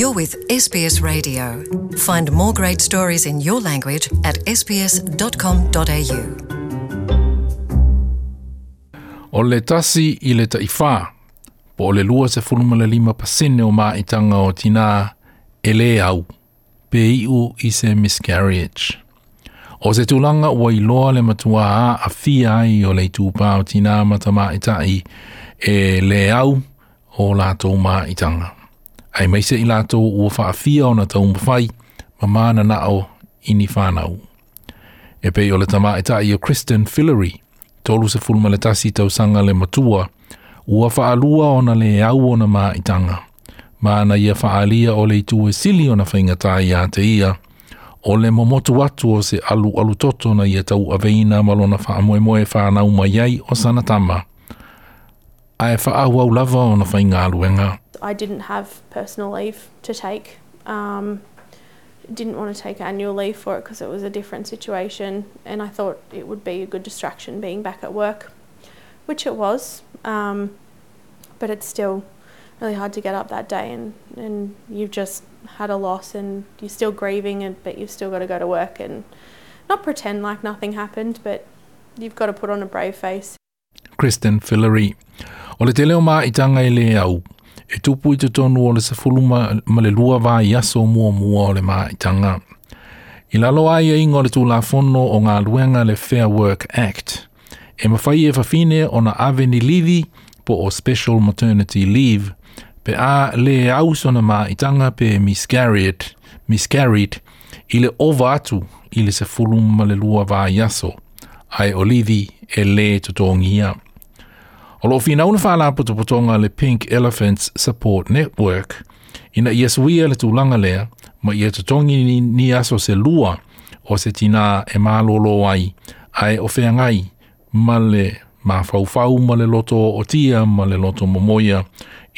You're with SBS Radio. Find more great stories in your language at sbs.com.au. O le tasi i le taifā, po le 25% o maitanga o tina ele au, pe iu i se miscarriage. O se tulanga ua iloa le matua a fia ai o le tūpā o tina matamaitai e le au o lātou maitanga. Ai mai se i lātou ua whaafia o na taumawhai, ma mana nao ini whanau. E pei o le tamaitai o Kirstin Fillery, 30 tausanga le matua, ua whaalua o na le au o na maitanga. Mana ia whaalia o le tūe sili o na whaingatai a te ia, o le momotu atu o se alu toto na ia tau aveina malona whaamoemoe whanau mai ai o sanatama. Ai whaahua ulava o na whainga aluenga. I didn't have personal leave to take. Didn't want to take annual leave for it because it was a different situation, and I thought it would be a good distraction being back at work, which it was, but it's still really hard to get up that day and you've just had a loss and you're still grieving, but you've still got to go to work and not pretend like nothing happened, but you've got to put on a brave face. Kirstin Fillery. O le tele o maitanga i le au. E tupu i te tonu o le sefulu ma le lua wā i aso mua o le maitanga. I lalo ai e ingo le tūlafono o ngā luenga le Fair Work Act. E mawhai e whawhine o na ave ni livi po o Special Maternity Leave. Pe a le auso na maitanga pe miscarried i le ova atu i le sefulu ma le lua wā i aso. Ai o livi e le tutongia. Olo finauna whala putopotonga le Pink Elephants Support Network, ina ia suia le tūlanga lea, ma ia tutongi ni aso se lua o se tina e mālolo ai, ai o wheangai, ma le mawhauwhau ma le loto o tia ma le loto momoia,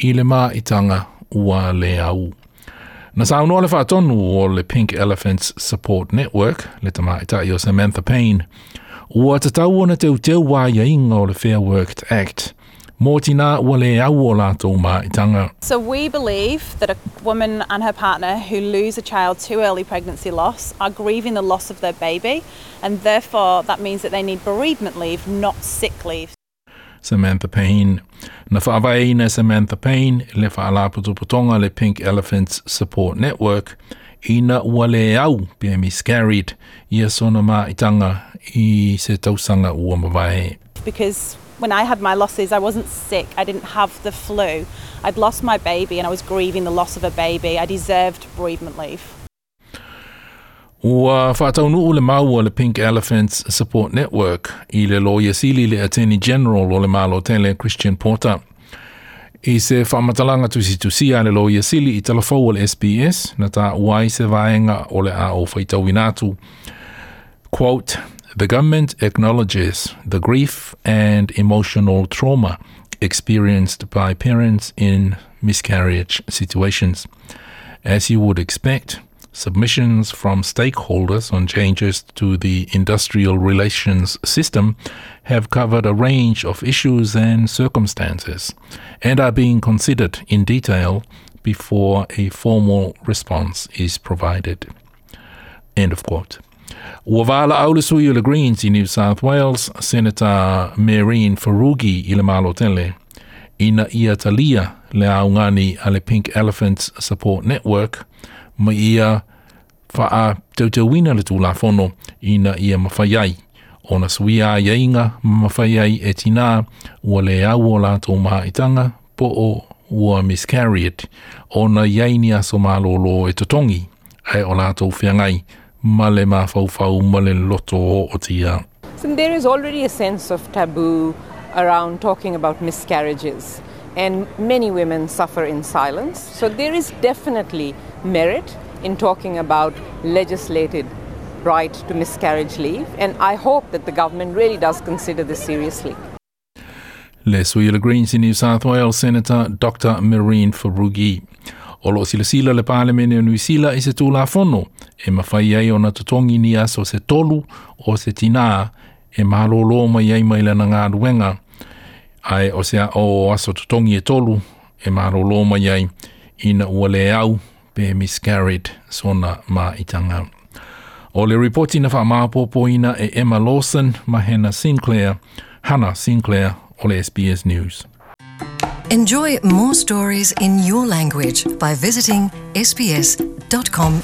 i le maitanga ua le au. Na saunoa le whaatonu o le Pink Elephants Support Network, le tamaitai o Samantha Payne, ua tatau ona teuteu wā ia inga o le Fair Work Act. Mō tina ua le au o lātou maitanga. So we believe that a woman and her partner who lose a child to early pregnancy loss are grieving the loss of their baby, and therefore that means that they need bereavement leave, not sick leave. Samantha Payne. Na whaavaina Samantha Payne, le whaalaputuputonga le Pink Elephants Support Network, ina ua le au pe miscarried ia sona maitanga i se tausanga ua mawae. Because when I had my losses, I wasn't sick, I didn't have the flu. I'd lost my baby and I was grieving the loss of a baby. I deserved bereavement leave. Ua whaataunuu le maua le Pink Elephants Support Network i le loia sili le Attorney General o le malo tele Christian Porter. I se whamatalanga tusitusia le loia sili i talafau le SBS na ta uai se vaenga o le a o whaitawinatu. Quote, "The government acknowledges the grief and emotional trauma experienced by parents in miscarriage situations. As you would expect, submissions from stakeholders on changes to the industrial relations system have covered a range of issues and circumstances and are being considered in detail before a formal response is provided." End of quote. Wavala Aulisui le Greens in New South Wales, Senator Mehreen Faruqi i le malo tele, ina ia talia le aungani a le Pink Elephants Support Network, ma ia wha tautauina le tūlafono ina ia mawhaiai. Ona suia a iainga mawhaiai e tina ua le au o lātou maitanga po o ua miscarried. Ona iaini aso mālolo e tutongi ai o lātou whiangai ma le mawhauwhau ma le loto o tia. So there is already a sense of taboo around talking about miscarriages, and many women suffer in silence. So there is definitely merit in talking about legislated right to miscarriage leave, and I hope that the government really does consider this seriously. Le Suia le Greens in New South Wales, Senator Dr. Mehreen Faruqi. O lo silasila le Parliament o Nuisila i se tūlafono, e mawhai ai o na tutongi ni aso se tolu o se tina e mahalolo mai ai mai lana ngā ruenga. Ai o se o aso tutongi e tolu e mahalolo mai ai ina ua le au pe miscarried sona maitanga. O le reporti na whamāpopoina e Emma Lawson, Mahena Sinclair, Hannah Sinclair o le SBS News. Enjoy more stories in your language by visiting sbs.com.au.